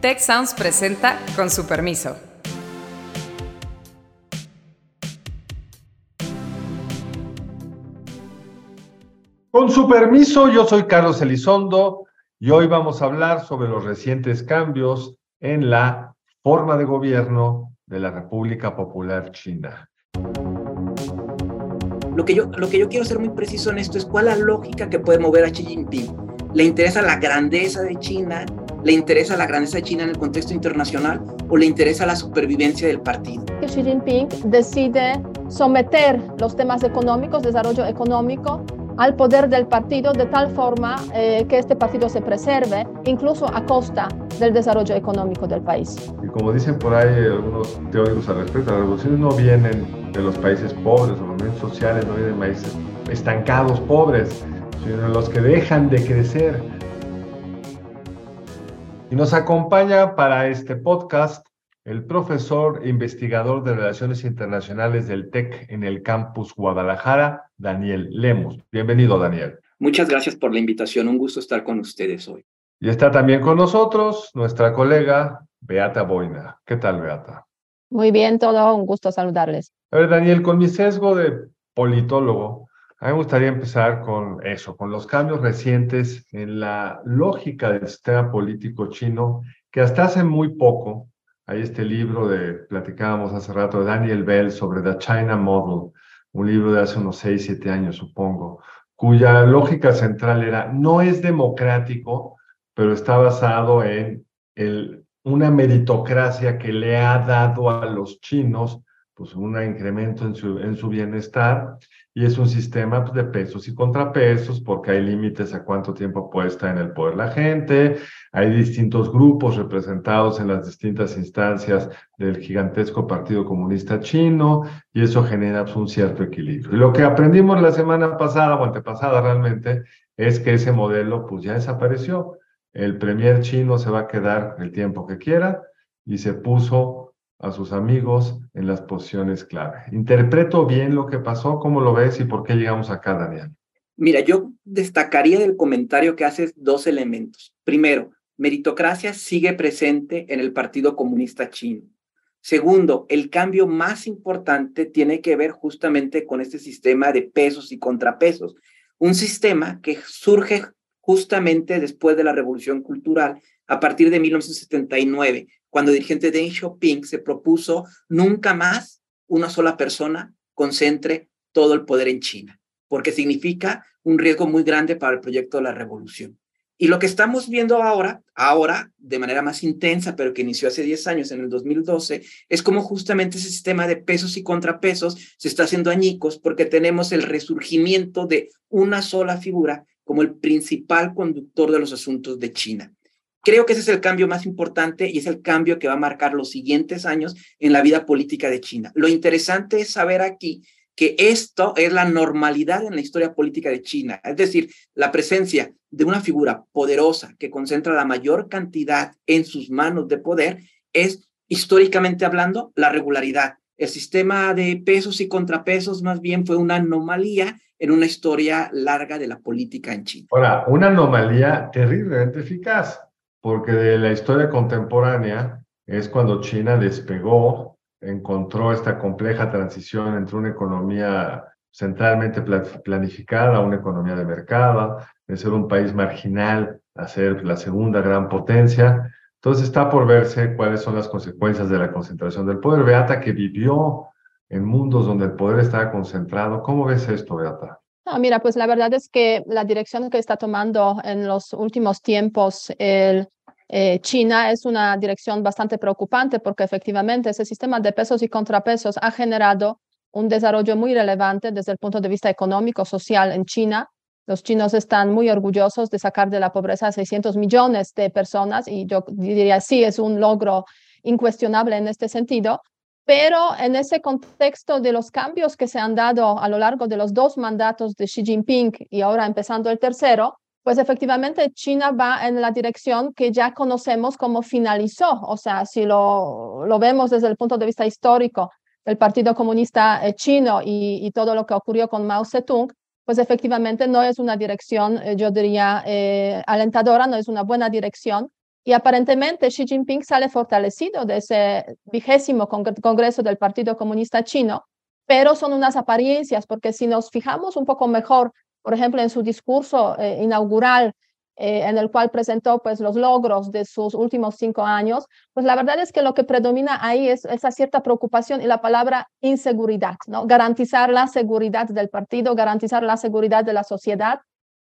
TechSounds presenta Con su permiso. Con su permiso, yo soy Carlos Elizondo y hoy vamos a hablar sobre los recientes cambios en la forma de gobierno de la República Popular China. Lo que yo quiero ser muy preciso en esto es cuál es la lógica que puede mover a Xi Jinping. ¿Le interesa la grandeza de China? ¿Le interesa la grandeza de China en el contexto internacional o le interesa la supervivencia del partido? Xi Jinping decide someter los temas económicos, desarrollo económico, al poder del partido de tal forma que este partido se preserve, incluso a costa del desarrollo económico del país. Y como dicen por ahí algunos teóricos al respecto, las revoluciones no vienen de los países pobres, los movimientos sociales no vienen de países estancados, pobres, sino de los que dejan de crecer. Y nos acompaña para este podcast el profesor e investigador de Relaciones Internacionales del TEC en el campus Guadalajara, Daniel Lemus. Bienvenido, Daniel. Muchas gracias por la invitación. Un gusto estar con ustedes hoy. Y está también con nosotros nuestra colega Beata Boina. ¿Qué tal, Beata? Muy bien, todo un gusto saludarles. A ver, Daniel, con mi sesgo de politólogo, a mí me gustaría empezar con eso, con los cambios recientes en la lógica del sistema político chino, que hasta hace muy poco, hay este libro platicábamos hace rato, de Daniel Bell sobre The China Model, un libro de hace unos 6, 7 años, supongo, cuya lógica central era, no es democrático, pero está basado en una meritocracia que le ha dado a los chinos pues, un incremento en su bienestar, y es un sistema de pesos y contrapesos, porque hay límites a cuánto tiempo puede estar en el poder la gente, hay distintos grupos representados en las distintas instancias del gigantesco Partido Comunista Chino, y eso genera un cierto equilibrio. Y lo que aprendimos la semana pasada, o antepasada realmente, es que ese modelo pues ya desapareció. El premier chino se va a quedar el tiempo que quiera, y se puso a sus amigos en las posiciones clave. ¿Interpreto bien lo que pasó? ¿Cómo lo ves y por qué llegamos acá, Daniel? Mira, yo destacaría del comentario que haces dos elementos. Primero, meritocracia sigue presente en el Partido Comunista Chino. Segundo, el cambio más importante tiene que ver justamente con este sistema de pesos y contrapesos. Un sistema que surge justamente después de la Revolución Cultural, a partir de 1979, cuando el dirigente Deng Xiaoping se propuso nunca más una sola persona concentre todo el poder en China, porque significa un riesgo muy grande para el proyecto de la revolución. Y lo que estamos viendo ahora de manera más intensa, pero que inició hace 10 años, en el 2012, es como justamente ese sistema de pesos y contrapesos se está haciendo añicos, porque tenemos el resurgimiento de una sola figura como el principal conductor de los asuntos de China. Creo que ese es el cambio más importante y es el cambio que va a marcar los siguientes años en la vida política de China. Lo interesante es saber aquí que esto es la normalidad en la historia política de China, es decir, la presencia de una figura poderosa que concentra la mayor cantidad en sus manos de poder es, históricamente hablando, la regularidad. El sistema de pesos y contrapesos más bien fue una anomalía en una historia larga de la política en China. Ahora, una anomalía terriblemente eficaz. Porque de la historia contemporánea es cuando China despegó, encontró esta compleja transición entre una economía centralmente planificada, una economía de mercado, de ser un país marginal a ser la segunda gran potencia. Entonces está por verse cuáles son las consecuencias de la concentración del poder. Beata, que vivió en mundos donde el poder estaba concentrado, ¿cómo ves esto, Beata? Mira, pues la verdad es que la dirección que está tomando en los últimos tiempos China es una dirección bastante preocupante, porque efectivamente ese sistema de pesos y contrapesos ha generado un desarrollo muy relevante desde el punto de vista económico, social en China. Los chinos están muy orgullosos de sacar de la pobreza a 600 millones de personas y yo diría sí, es un logro incuestionable en este sentido. Pero en ese contexto de los cambios que se han dado a lo largo de los dos mandatos de Xi Jinping y ahora empezando el tercero, pues efectivamente China va en la dirección que ya conocemos como finalizó. O sea, si lo vemos desde el punto de vista histórico del Partido Comunista Chino y todo lo que ocurrió con Mao Zedong, pues efectivamente no es una dirección, yo diría, alentadora, no es una buena dirección. Y aparentemente Xi Jinping sale fortalecido de ese 20º Congreso del Partido Comunista Chino, pero son unas apariencias, porque si nos fijamos un poco mejor, por ejemplo, en su discurso inaugural, en el cual presentó pues, los logros de sus últimos 5 años, pues la verdad es que lo que predomina ahí es esa cierta preocupación y la palabra inseguridad, ¿no? Garantizar la seguridad del partido, garantizar la seguridad de la sociedad,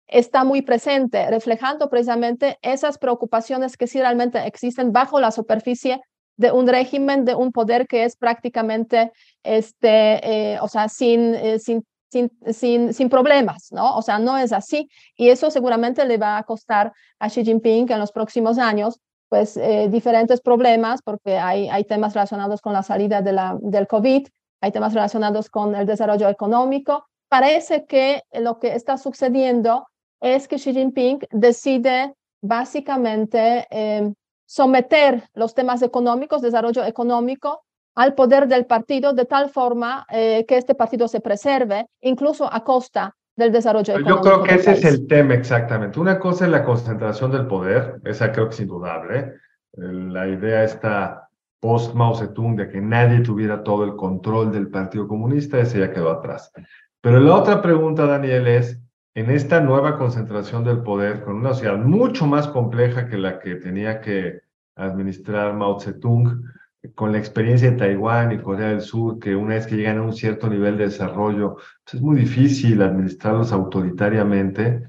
está muy presente, reflejando precisamente esas preocupaciones que sí realmente existen bajo la superficie de un régimen, de un poder que es prácticamente, sin problemas, ¿no? O sea, no es así. Y eso seguramente le va a costar a Xi Jinping en los próximos años, pues, diferentes problemas, porque hay temas relacionados con la salida del COVID, hay temas relacionados con el desarrollo económico. Parece que lo que está sucediendo es que Xi Jinping decide básicamente someter los temas económicos, desarrollo económico, al poder del partido de tal forma que este partido se preserve, incluso a costa del desarrollo económico. Yo creo que ese es el tema exactamente. Una cosa es la concentración del poder, esa creo que es indudable. La idea esta post-Mao Zedong de que nadie tuviera todo el control del Partido Comunista, ese ya quedó atrás. Pero la otra pregunta, Daniel, es, en esta nueva concentración del poder, con una sociedad mucho más compleja que la que tenía que administrar Mao Zedong, con la experiencia de Taiwán y Corea del Sur, que una vez que llegan a un cierto nivel de desarrollo, pues es muy difícil administrarlos autoritariamente.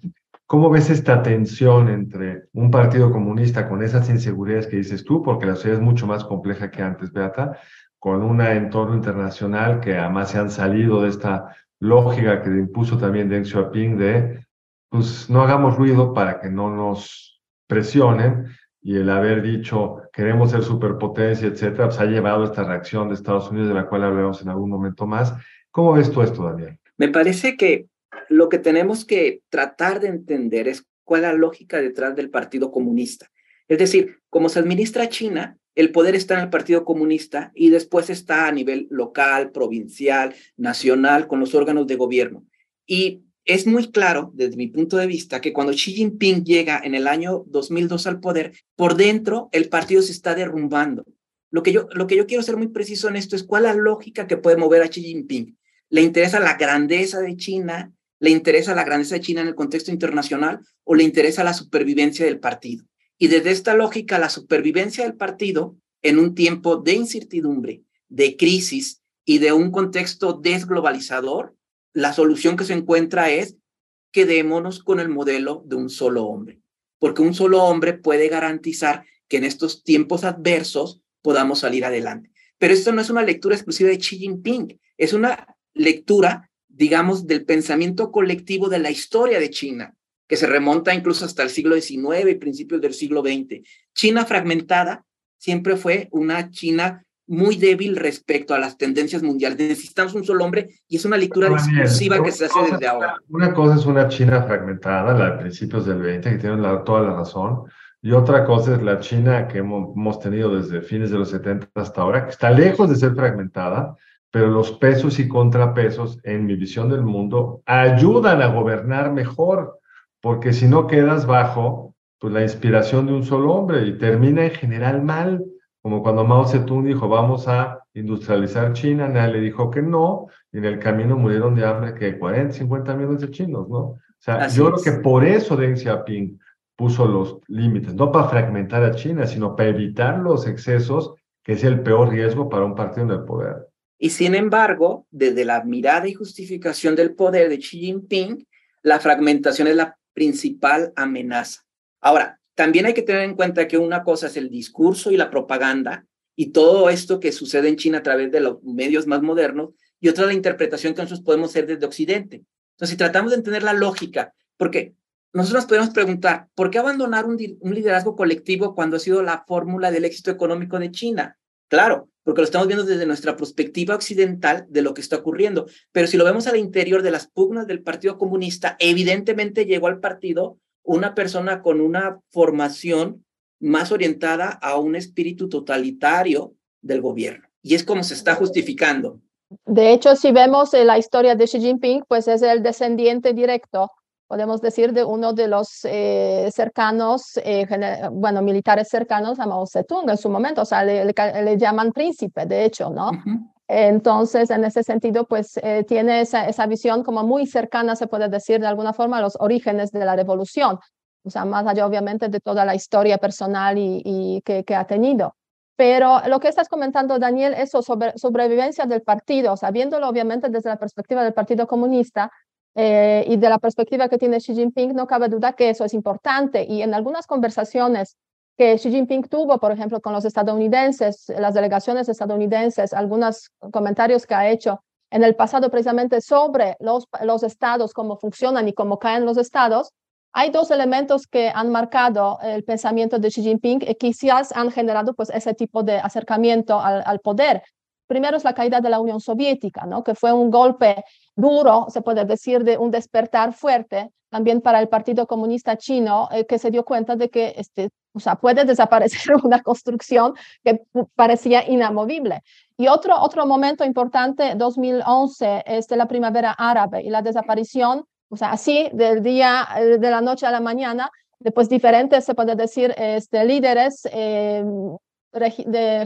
¿Cómo ves esta tensión entre un partido comunista con esas inseguridades que dices tú, porque la sociedad es mucho más compleja que antes, Beata, con un entorno internacional que además se han salido de esta lógica que impuso también Deng Xiaoping de, pues no hagamos ruido para que no nos presionen, y el haber dicho queremos ser superpotencia, etcétera, pues ha llevado a esta reacción de Estados Unidos, de la cual hablaremos en algún momento más? ¿Cómo ves tú esto, Daniel? Me parece que lo que tenemos que tratar de entender es cuál es la lógica detrás del Partido Comunista. Es decir, como se administra China, el poder está en el Partido Comunista y después está a nivel local, provincial, nacional, con los órganos de gobierno. Y es muy claro, desde mi punto de vista, que cuando Xi Jinping llega en el año 2002 al poder, por dentro el partido se está derrumbando. Lo que yo quiero ser muy preciso en esto es cuál es la lógica que puede mover a Xi Jinping. ¿Le interesa la grandeza de China? ¿Le interesa la grandeza de China en el contexto internacional? ¿O le interesa la supervivencia del partido? Y desde esta lógica, la supervivencia del partido en un tiempo de incertidumbre, de crisis y de un contexto desglobalizador, la solución que se encuentra es quedémonos con el modelo de un solo hombre, porque un solo hombre puede garantizar que en estos tiempos adversos podamos salir adelante. Pero esto no es una lectura exclusiva de Xi Jinping, es una lectura, digamos, del pensamiento colectivo de la historia de China, que se remonta incluso hasta el siglo XIX y principios del siglo XX. China fragmentada siempre fue una China muy débil respecto a las tendencias mundiales. Necesitamos un solo hombre y es una lectura exclusiva que se hace desde ahora. Una cosa es una China fragmentada, la de principios del 20, que tienen toda la razón, y otra cosa es la China que hemos tenido desde fines de los 70 hasta ahora, que está lejos de ser fragmentada, pero los pesos y contrapesos, en mi visión del mundo, ayudan a gobernar mejor, porque si no quedas bajo pues, la inspiración de un solo hombre y termina en general mal. Como cuando Mao Zedong dijo, vamos a industrializar China, nadie le dijo que no, y en el camino murieron de hambre que 40, 50 millones de chinos, ¿no? O sea, así yo es. Creo que por eso Deng Xiaoping puso los límites, no para fragmentar a China, sino para evitar los excesos, que es el peor riesgo para un partido en el poder. Y sin embargo, desde la mirada y justificación del poder de Xi Jinping, la fragmentación es la principal amenaza. Ahora, también hay que tener en cuenta que una cosa es el discurso y la propaganda y todo esto que sucede en China a través de los medios más modernos, y otra la interpretación que nosotros podemos hacer desde Occidente. Entonces, si tratamos de entender la lógica, porque nosotros nos podemos preguntar, ¿por qué abandonar un liderazgo colectivo cuando ha sido la fórmula del éxito económico de China? Claro, porque lo estamos viendo desde nuestra perspectiva occidental de lo que está ocurriendo, pero si lo vemos al interior de las pugnas del Partido Comunista, evidentemente llegó al partido una persona con una formación más orientada a un espíritu totalitario del gobierno. Y es como se está justificando. De hecho, si vemos la historia de Xi Jinping, pues es el descendiente directo podemos decir, de uno de los militares cercanos a Mao Zedong en su momento, o sea, le llaman príncipe, de hecho, ¿no? Uh-huh. Entonces, en ese sentido, pues tiene esa visión como muy cercana, se puede decir de alguna forma, a los orígenes de la revolución, o sea, más allá obviamente de toda la historia personal y que ha tenido. Pero lo que estás comentando, Daniel, eso sobre sobrevivencia del partido, o sea, viéndolo obviamente desde la perspectiva del Partido Comunista y de la perspectiva que tiene Xi Jinping, no cabe duda que eso es importante. Y en algunas conversaciones que Xi Jinping tuvo, por ejemplo, con los estadounidenses, las delegaciones estadounidenses, algunos comentarios que ha hecho en el pasado precisamente sobre los estados, cómo funcionan y cómo caen los estados, hay dos elementos que han marcado el pensamiento de Xi Jinping y quizás han generado pues, ese tipo de acercamiento al poder. Primero es la caída de la Unión Soviética, ¿no? Que fue un golpe duro, se puede decir, de un despertar fuerte también para el Partido Comunista Chino, que se dio cuenta de que puede desaparecer una construcción que parecía inamovible. Y otro momento importante, 2011, es de la Primavera Árabe y la desaparición. O sea, así, de la noche a la mañana, después diferentes, se puede decir, líderes,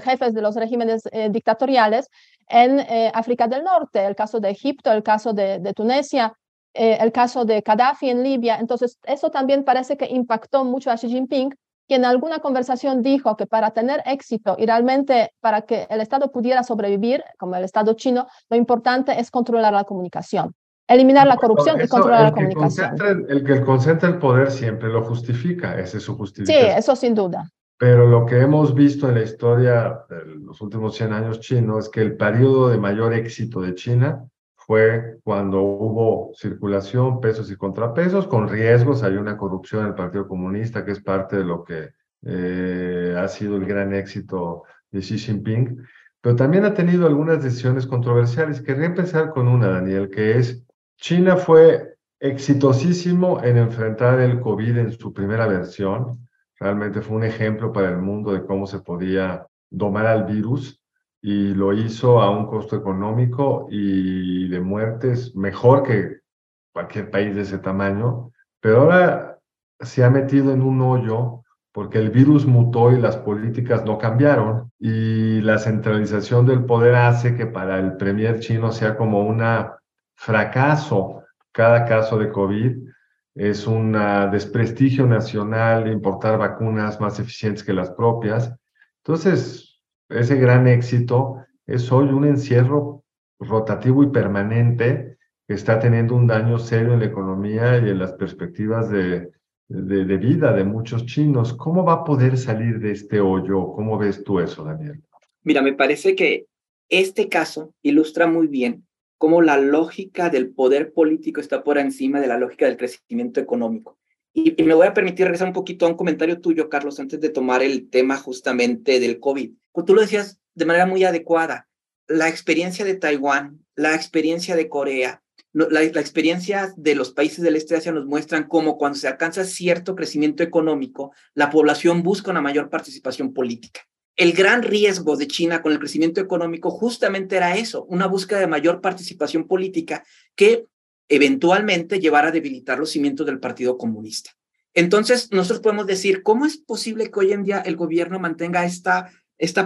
jefes de los regímenes dictatoriales en África del Norte, el caso de Egipto, el caso de Tunisia, el caso de Gaddafi en Libia. Entonces, eso también parece que impactó mucho a Xi Jinping, quien en alguna conversación dijo que para tener éxito y realmente para que el Estado pudiera sobrevivir, como el Estado chino, lo importante es controlar la comunicación. Eliminar la corrupción y controlar la comunicación. El que concentra el poder siempre lo justifica, ese es su justificación. Sí, eso sin duda. Pero lo que hemos visto en la historia de los últimos 100 años chinos es que el periodo de mayor éxito de China fue cuando hubo circulación, pesos y contrapesos, con riesgos. Hay una corrupción en el Partido Comunista que es parte de lo que ha sido el gran éxito de Xi Jinping. Pero también ha tenido algunas decisiones controversiales. Querría empezar con una, Daniel, que es: China fue exitosísimo en enfrentar el COVID en su primera versión. Realmente fue un ejemplo para el mundo de cómo se podía domar al virus y lo hizo a un costo económico y de muertes mejor que cualquier país de ese tamaño. Pero ahora se ha metido en un hoyo porque el virus mutó y las políticas no cambiaron y la centralización del poder hace que para el premier chino sea como una... fracaso. Cada caso de COVID es un desprestigio nacional, importar vacunas más eficientes que las propias. Entonces, ese gran éxito es hoy un encierro rotativo y permanente que está teniendo un daño serio en la economía y en las perspectivas de vida de muchos chinos. ¿Cómo va a poder salir de este hoyo? ¿Cómo ves tú eso, Daniel? Mira, me parece que este caso ilustra muy bien cómo la lógica del poder político está por encima de la lógica del crecimiento económico. Y me voy a permitir regresar un poquito a un comentario tuyo, Carlos, antes de tomar el tema justamente del COVID. Tú lo decías de manera muy adecuada. La experiencia de Taiwán, la experiencia de Corea, la experiencia de los países del este de Asia nos muestran cómo cuando se alcanza cierto crecimiento económico, la población busca una mayor participación política. El gran riesgo de China con el crecimiento económico justamente era eso, una búsqueda de mayor participación política que eventualmente llevara a debilitar los cimientos del Partido Comunista. Entonces, nosotros podemos decir, ¿cómo es posible que hoy en día el gobierno mantenga esta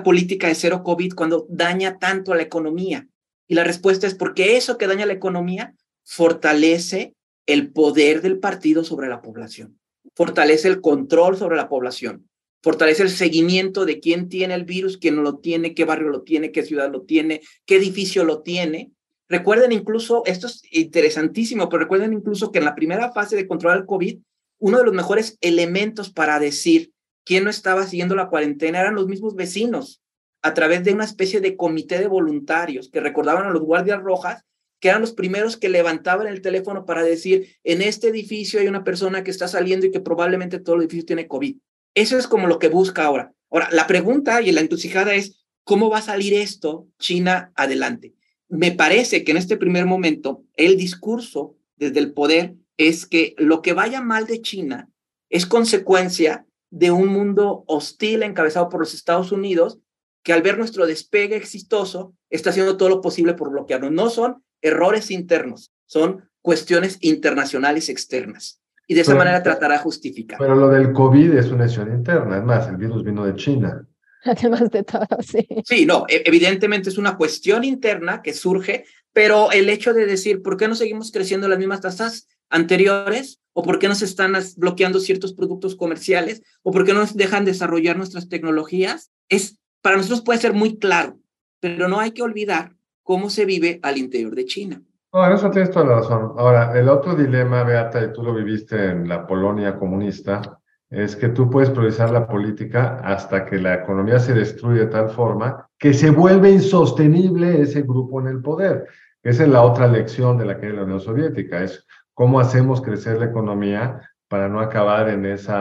política de cero COVID cuando daña tanto a la economía? Y la respuesta es porque eso que daña a la economía fortalece el poder del partido sobre la población, fortalece el control sobre la población, fortalece el seguimiento de quién tiene el virus, quién no lo tiene, qué barrio lo tiene, qué ciudad lo tiene, qué edificio lo tiene. Recuerden incluso, esto es interesantísimo, pero recuerden incluso que en la primera fase de controlar el COVID, uno de los mejores elementos para decir quién no estaba siguiendo la cuarentena eran los mismos vecinos, a través de una especie de comité de voluntarios que recordaban a los guardias rojas, que eran los primeros que levantaban el teléfono para decir, en este edificio hay una persona que está saliendo y que probablemente todo el edificio tiene COVID. Eso es como lo que busca ahora. Ahora, la pregunta y la encrucijada es, ¿cómo va a salir esto China adelante? Me parece que en este primer momento el discurso desde el poder es que lo que vaya mal de China es consecuencia de un mundo hostil encabezado por los Estados Unidos, que al ver nuestro despegue exitoso está haciendo todo lo posible por bloquearnos. No son errores internos, son cuestiones internacionales externas. Y de esa manera tratará de justificar. Pero lo del COVID es una acción interna. Es más, el virus vino de China. Además de todo, sí. Sí, no, evidentemente es una cuestión interna que surge, pero el hecho de decir, ¿por qué no seguimos creciendo las mismas tasas anteriores? ¿O por qué nos están bloqueando ciertos productos comerciales? ¿O por qué no nos dejan desarrollar nuestras tecnologías? Es, para nosotros puede ser muy claro, pero no hay que olvidar cómo se vive al interior de China. No, en eso tienes toda la razón. Ahora, el otro dilema, Beata, y tú lo viviste en la Polonia comunista, es que tú puedes priorizar la política hasta que la economía se destruye de tal forma que se vuelve insostenible ese grupo en el poder. Esa es la otra lección de la que es la Unión Soviética, es cómo hacemos crecer la economía para no acabar en ese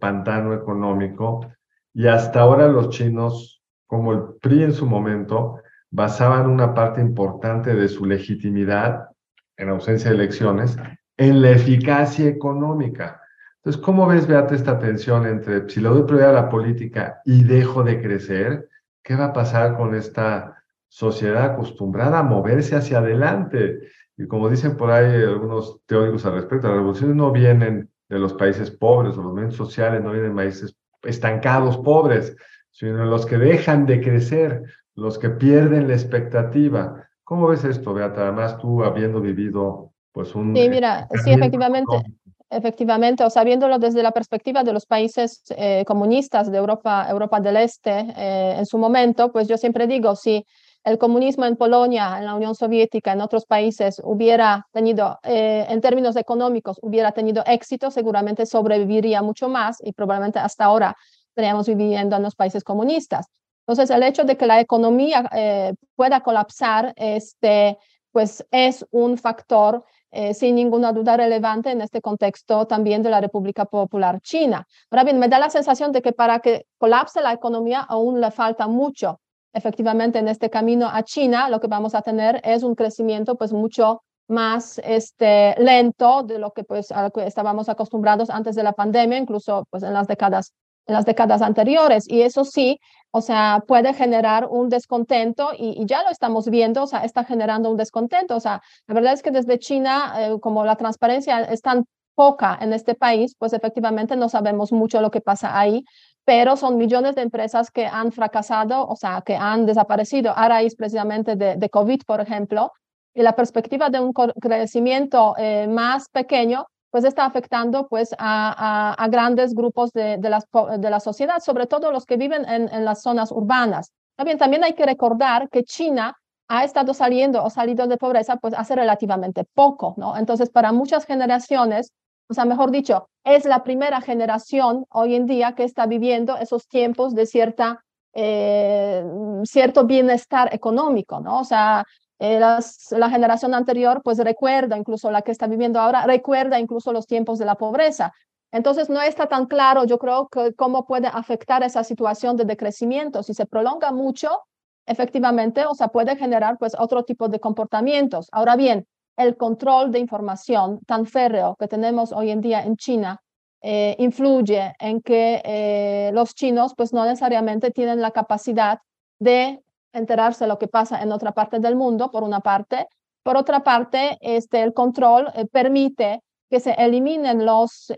pantano económico. Y hasta ahora los chinos, como el PRI en su momento, basaban una parte importante de su legitimidad, en ausencia de elecciones, en la eficacia económica. Entonces, ¿cómo ves, Beata, esta tensión entre si le doy prioridad a la política y dejo de crecer, qué va a pasar con esta sociedad acostumbrada a moverse hacia adelante? Y como dicen por ahí algunos teóricos al respecto, las revoluciones no vienen de los países pobres, o los movimientos sociales no vienen de países estancados, pobres, sino los que dejan de crecer, los que pierden la expectativa. ¿Cómo ves esto, Beata? Además, tú habiendo vivido, pues, un... Sí, mira, sí, efectivamente... Efectivamente, o sea, viéndolo desde la perspectiva de los países comunistas de Europa del Este, en su momento, pues yo siempre digo, si el comunismo en Polonia, en la Unión Soviética, en otros países hubiera tenido, en términos económicos, hubiera tenido éxito, seguramente sobreviviría mucho más y probablemente hasta ahora estaríamos viviendo en los países comunistas. Entonces, el hecho de que la economía pueda colapsar, pues es un factor sin ninguna duda relevante en este contexto también de la República Popular China. Ahora bien, me da la sensación de que para que colapse la economía aún le falta mucho. Efectivamente, en este camino a China lo que vamos a tener es un crecimiento pues mucho más lento de lo que, pues, a lo que estábamos acostumbrados antes de la pandemia, incluso pues en las décadas anteriores. Y eso sí, o sea, puede generar un descontento y ya lo estamos viendo, o sea, está generando un descontento. O sea, la verdad es que desde China, como la transparencia es tan poca en este país, pues efectivamente no sabemos mucho lo que pasa ahí, pero son millones de empresas que han fracasado, o sea, que han desaparecido a raíz precisamente de COVID, por ejemplo. Y la perspectiva de un crecimiento más pequeño pues está afectando pues a grandes grupos de la sociedad, sobre todo los que viven en las zonas urbanas. También hay que recordar que China ha estado saliendo o salido de pobreza pues hace relativamente poco, ¿no? Entonces, para muchas generaciones, o sea, mejor dicho, es la primera generación hoy en día que está viviendo esos tiempos de cierto bienestar económico, ¿no? O sea, la generación anterior pues recuerda, incluso la que está viviendo ahora, recuerda incluso los tiempos de la pobreza. Entonces no está tan claro, yo creo, que cómo puede afectar esa situación de decrecimiento. Si se prolonga mucho, efectivamente, o sea, puede generar pues otro tipo de comportamientos. Ahora bien, el control de información tan férreo que tenemos hoy en día en China influye en que los chinos pues no necesariamente tienen la capacidad de enterarse de lo que pasa en otra parte del mundo, por una parte. Por otra parte, el control permite que se eliminen los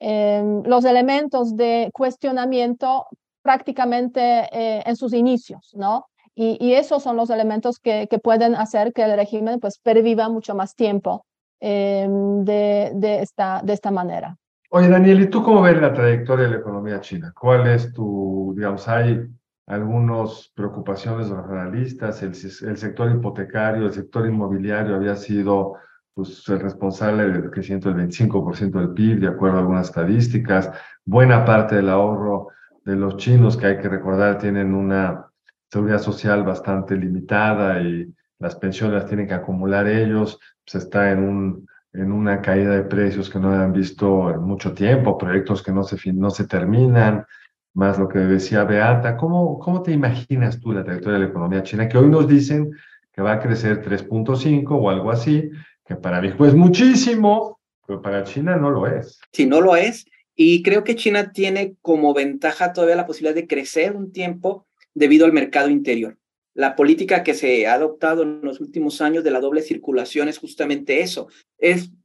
elementos de cuestionamiento prácticamente en sus inicios, ¿no? Y esos son los elementos que pueden hacer que el régimen pues perviva mucho más tiempo de esta manera. Oye, Daniel, ¿y tú cómo ves la trayectoria de la economía china? ¿Cuál es tu, digamos, hay algunas preocupaciones de los analistas, el sector hipotecario, el sector inmobiliario había sido, pues, el responsable del crecimiento del 25% del PIB, de acuerdo a algunas estadísticas? Buena parte del ahorro de los chinos, que hay que recordar, tienen una seguridad social bastante limitada y las pensiones las tienen que acumular ellos, pues está en una caída de precios que no habían visto en mucho tiempo, proyectos que no se terminan, más lo que decía Beata. ¿Cómo te imaginas tú la trayectoria de la economía china? Que hoy nos dicen que va a crecer 3.5 o algo así, que para México es muchísimo, pero para China no lo es. Sí, no lo es. Y creo que China tiene como ventaja todavía la posibilidad de crecer un tiempo debido al mercado interior. La política que se ha adoptado en los últimos años de la doble circulación es justamente eso.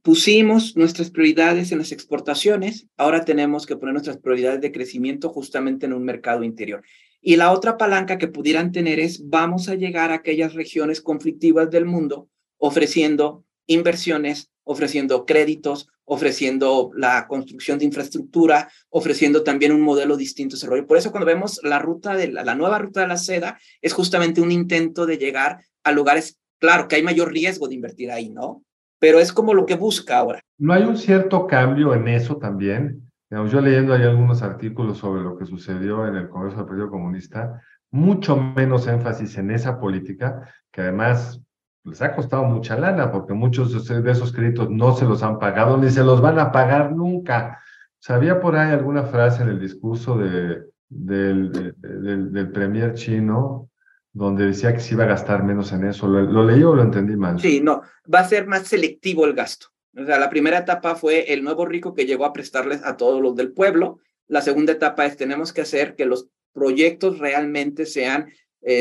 Pusimos nuestras prioridades en las exportaciones, ahora tenemos que poner nuestras prioridades de crecimiento justamente en un mercado interior. Y la otra palanca que pudieran tener es, vamos a llegar a aquellas regiones conflictivas del mundo ofreciendo inversiones, ofreciendo créditos, ofreciendo la construcción de infraestructura, ofreciendo también un modelo distinto de desarrollo. Por eso cuando vemos la ruta de la nueva ruta de la seda, es justamente un intento de llegar a lugares, claro, que hay mayor riesgo de invertir ahí, ¿no? Pero es como lo que busca ahora. ¿No hay un cierto cambio en eso también? Yo leyendo ahí algunos artículos sobre lo que sucedió en el Congreso del Partido Comunista, mucho menos énfasis en esa política, que además les ha costado mucha lana, porque muchos de esos créditos no se los han pagado, ni se los van a pagar nunca. Había por ahí alguna frase en el discurso del premier chino, donde decía que se iba a gastar menos en eso. ¿Lo leí o lo entendí mal? Sí, no, va a ser más selectivo el gasto. O sea, la primera etapa fue el nuevo rico que llegó a prestarles a todos los del pueblo. La segunda etapa es, tenemos que hacer que los proyectos realmente sean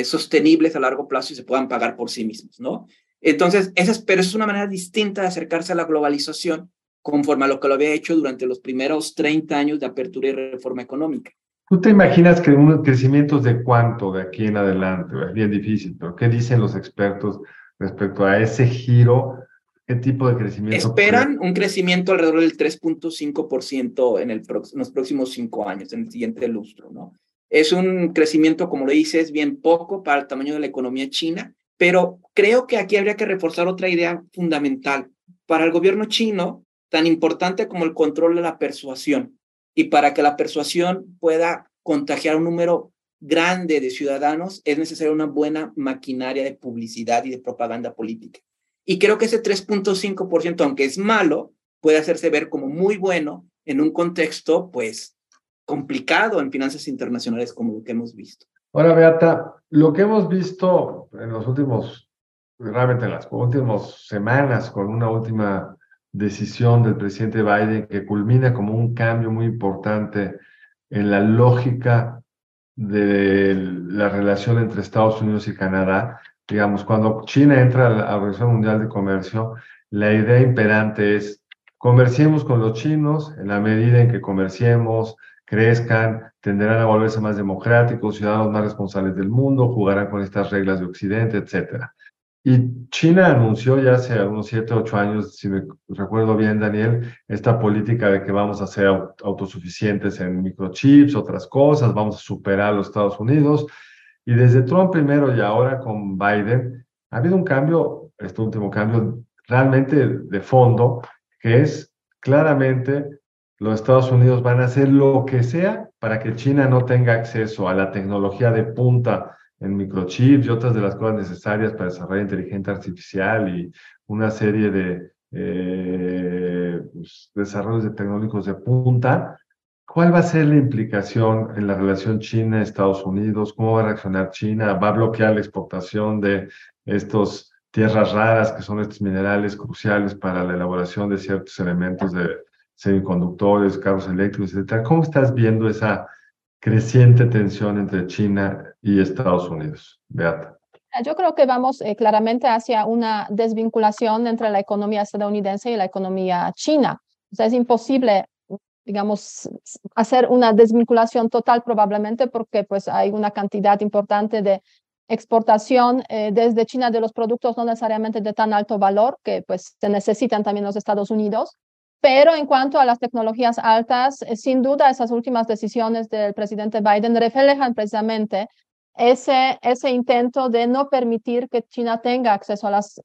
sostenibles a largo plazo y se puedan pagar por sí mismos, ¿no? Entonces, pero es una manera distinta de acercarse a la globalización conforme a lo que lo había hecho durante los primeros 30 años de apertura y reforma económica. ¿Tú te imaginas que unos crecimientos de cuánto de aquí en adelante? Es bien difícil, pero ¿qué dicen los expertos respecto a ese giro? ¿Qué tipo de crecimiento? Esperan un crecimiento alrededor del 3.5% en los próximos 5 años, en el siguiente lustro, ¿no? Es un crecimiento, como lo dices, bien poco para el tamaño de la economía china, pero creo que aquí habría que reforzar otra idea fundamental. Para el gobierno chino, tan importante como el control de la persuasión, y para que la persuasión pueda contagiar un número grande de ciudadanos, es necesaria una buena maquinaria de publicidad y de propaganda política. Y creo que ese 3.5%, aunque es malo, puede hacerse ver como muy bueno en un contexto, pues, complicado en finanzas internacionales como lo que hemos visto. Ahora, Beata, lo que hemos visto en los últimos, realmente en las últimas semanas, con una última decisión del presidente Biden que culmina como un cambio muy importante en la lógica de la relación entre Estados Unidos y Canadá. Digamos, cuando China entra a la Organización Mundial de Comercio, la idea imperante es comerciemos con los chinos en la medida en que comerciemos, crezcan, tenderán a volverse más democráticos, ciudadanos más responsables del mundo, jugarán con estas reglas de Occidente, etc. Y China anunció ya hace unos 7 u 8 años, si me recuerdo bien, Daniel, esta política de que vamos a ser autosuficientes en microchips, otras cosas, vamos a superar a los Estados Unidos. Y desde Trump primero y ahora con Biden, ha habido un cambio, este último cambio realmente de fondo, que es claramente los Estados Unidos van a hacer lo que sea para que China no tenga acceso a la tecnología de punta en microchips y otras de las cosas necesarias para desarrollar inteligencia artificial y una serie de desarrollos de tecnológicos de punta. ¿Cuál va a ser la implicación en la relación China-Estados Unidos? ¿Cómo va a reaccionar China? ¿Va a bloquear la exportación de estas tierras raras, que son estos minerales cruciales para la elaboración de ciertos elementos de semiconductores, carros eléctricos, etcétera? ¿Cómo estás viendo esa creciente tensión entre China y Estados Unidos, Beata? Yo creo que vamos claramente hacia una desvinculación entre la economía estadounidense y la economía china. O sea, es imposible, digamos, hacer una desvinculación total probablemente porque pues hay una cantidad importante de exportación desde China de los productos no necesariamente de tan alto valor que pues se necesitan también los Estados Unidos. Pero en cuanto a las tecnologías altas, sin duda esas últimas decisiones del presidente Biden reflejan precisamente ese intento de no permitir que China tenga acceso a las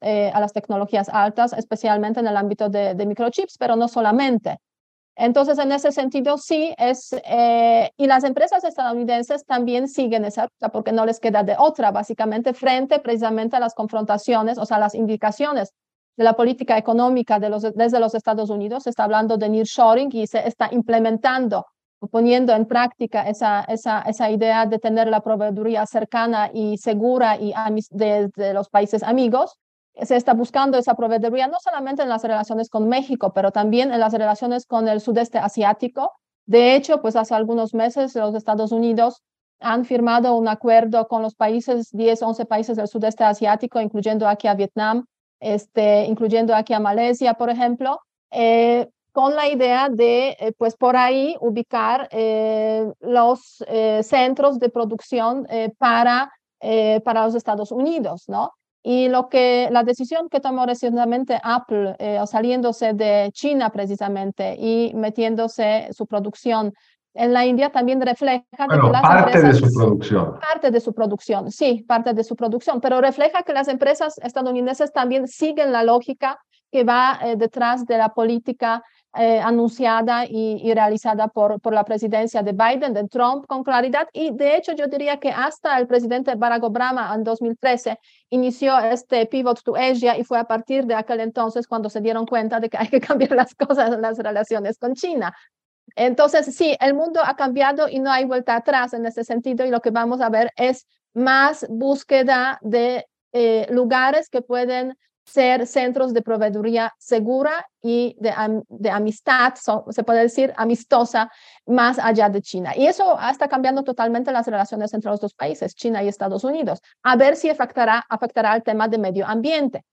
tecnologías altas, especialmente en el ámbito de microchips, pero no solamente. Entonces, en ese sentido, sí es, y las empresas estadounidenses también siguen esa ruta porque no les queda de otra, básicamente, frente precisamente a las confrontaciones, o sea, las indicaciones de la política económica desde los Estados Unidos. Se está hablando de nearshoring y se está implementando, poniendo en práctica esa idea de tener la proveeduría cercana y segura y de los países amigos. Se está buscando esa proveeduría no solamente en las relaciones con México, pero también en las relaciones con el sudeste asiático. De hecho, pues hace algunos meses los Estados Unidos han firmado un acuerdo con los países, 10, 11 países del sudeste asiático, incluyendo aquí a Vietnam, incluyendo aquí a Malasia, por ejemplo, con la idea de, pues, por ahí ubicar los centros de producción para los Estados Unidos, ¿no? Y la decisión que tomó recientemente Apple, saliéndose de China precisamente y metiéndose su producción en la India, también refleja... Bueno, que las empresas, de su producción. Parte de su producción, sí, parte de su producción, pero refleja que las empresas estadounidenses también siguen la lógica que va detrás de la política anunciada y realizada por la presidencia de Biden, de Trump, con claridad. Y de hecho yo diría que hasta el presidente Barack Obama en 2013 inició este pivot to Asia, y fue a partir de aquel entonces cuando se dieron cuenta de que hay que cambiar las cosas en las relaciones con China. Entonces, sí, el mundo ha cambiado y no hay vuelta atrás en ese sentido, y lo que vamos a ver es más búsqueda de lugares que pueden ser centros de proveeduría segura y de amistad, se puede decir amistosa, más allá de China. Y eso está cambiando totalmente las relaciones entre los dos países, China y Estados Unidos. A ver si afectará el tema de medio ambiente,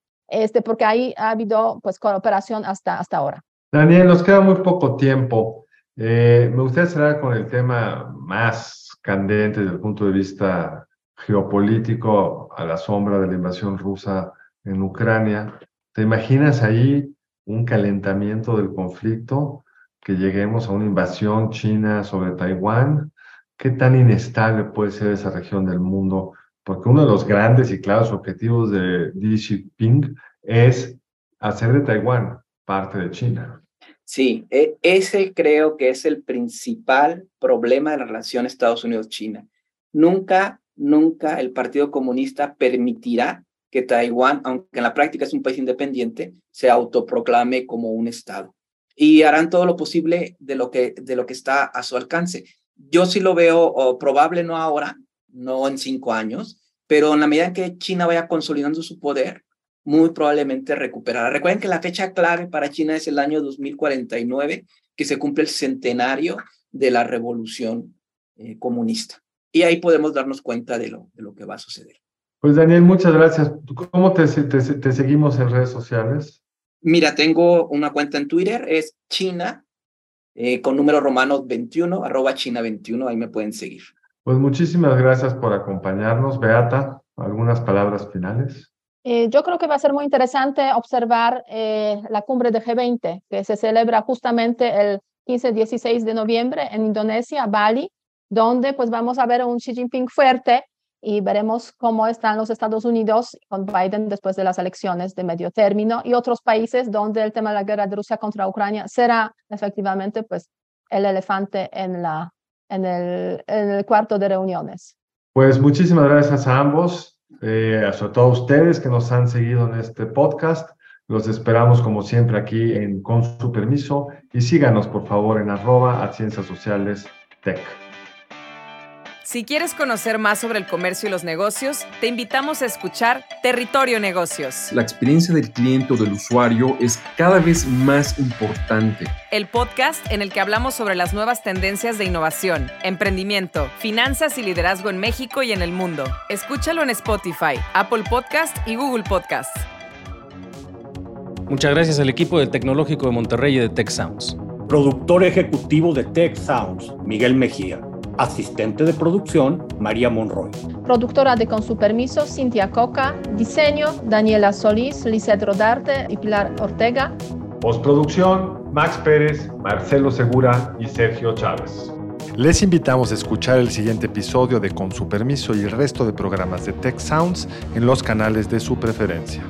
porque ahí ha habido, pues, cooperación hasta ahora. Daniel, nos queda muy poco tiempo. Me gustaría cerrar con el tema más candente desde el punto de vista geopolítico, a la sombra de la invasión rusa en Ucrania. ¿Te imaginas ahí un calentamiento del conflicto, que lleguemos a una invasión china sobre Taiwán? ¿Qué tan inestable puede ser esa región del mundo? Porque uno de los grandes y claros objetivos de Xi Jinping es hacer de Taiwán parte de China. Sí, ese creo que es el principal problema de la relación Estados Unidos-China. Nunca el Partido Comunista permitirá que Taiwán, aunque en la práctica es un país independiente, se autoproclame como un estado. Y harán todo lo posible de lo que está a su alcance. Yo sí lo veo probable, no ahora, no en 5 años, pero en la medida en que China vaya consolidando su poder, muy probablemente recuperará. Recuerden que la fecha clave para China es el año 2049, que se cumple el centenario de la revolución comunista. Y ahí podemos darnos cuenta de lo que va a suceder. Pues Daniel, muchas gracias. ¿Cómo te seguimos en redes sociales? Mira, tengo una cuenta en Twitter, es China, con número romano 21, @China21, ahí me pueden seguir. Pues muchísimas gracias por acompañarnos. Beata, ¿algunas palabras finales? Yo creo que va a ser muy interesante observar la cumbre de G20, que se celebra justamente el 15-16 de noviembre en Indonesia, Bali, donde pues vamos a ver a un Xi Jinping fuerte, y veremos cómo están los Estados Unidos con Biden después de las elecciones de medio término, y otros países donde el tema de la guerra de Rusia contra Ucrania será efectivamente, pues, el elefante en el cuarto de reuniones. Pues muchísimas gracias a ambos. Sobre todo a ustedes que nos han seguido en este podcast. Los esperamos como siempre aquí en Con su permiso, y síganos por favor en @@cienciassocialestech. Si quieres conocer más sobre el comercio y los negocios, te invitamos a escuchar Territorio Negocios. La experiencia del cliente o del usuario es cada vez más importante. El podcast en el que hablamos sobre las nuevas tendencias de innovación, emprendimiento, finanzas y liderazgo en México y en el mundo. Escúchalo en Spotify, Apple Podcast y Google Podcast. Muchas gracias al equipo del Tecnológico de Monterrey y de TechSounds. Productor ejecutivo de TechSounds, Miguel Mejía. Asistente de producción, María Monroy. Productora de Con su permiso, Cintia Coca. Diseño, Daniela Solís, Lizeth Rodarte y Pilar Ortega. Postproducción, Max Pérez, Marcelo Segura y Sergio Chávez. Les invitamos a escuchar el siguiente episodio de Con su permiso y el resto de programas de TechSounds en los canales de su preferencia.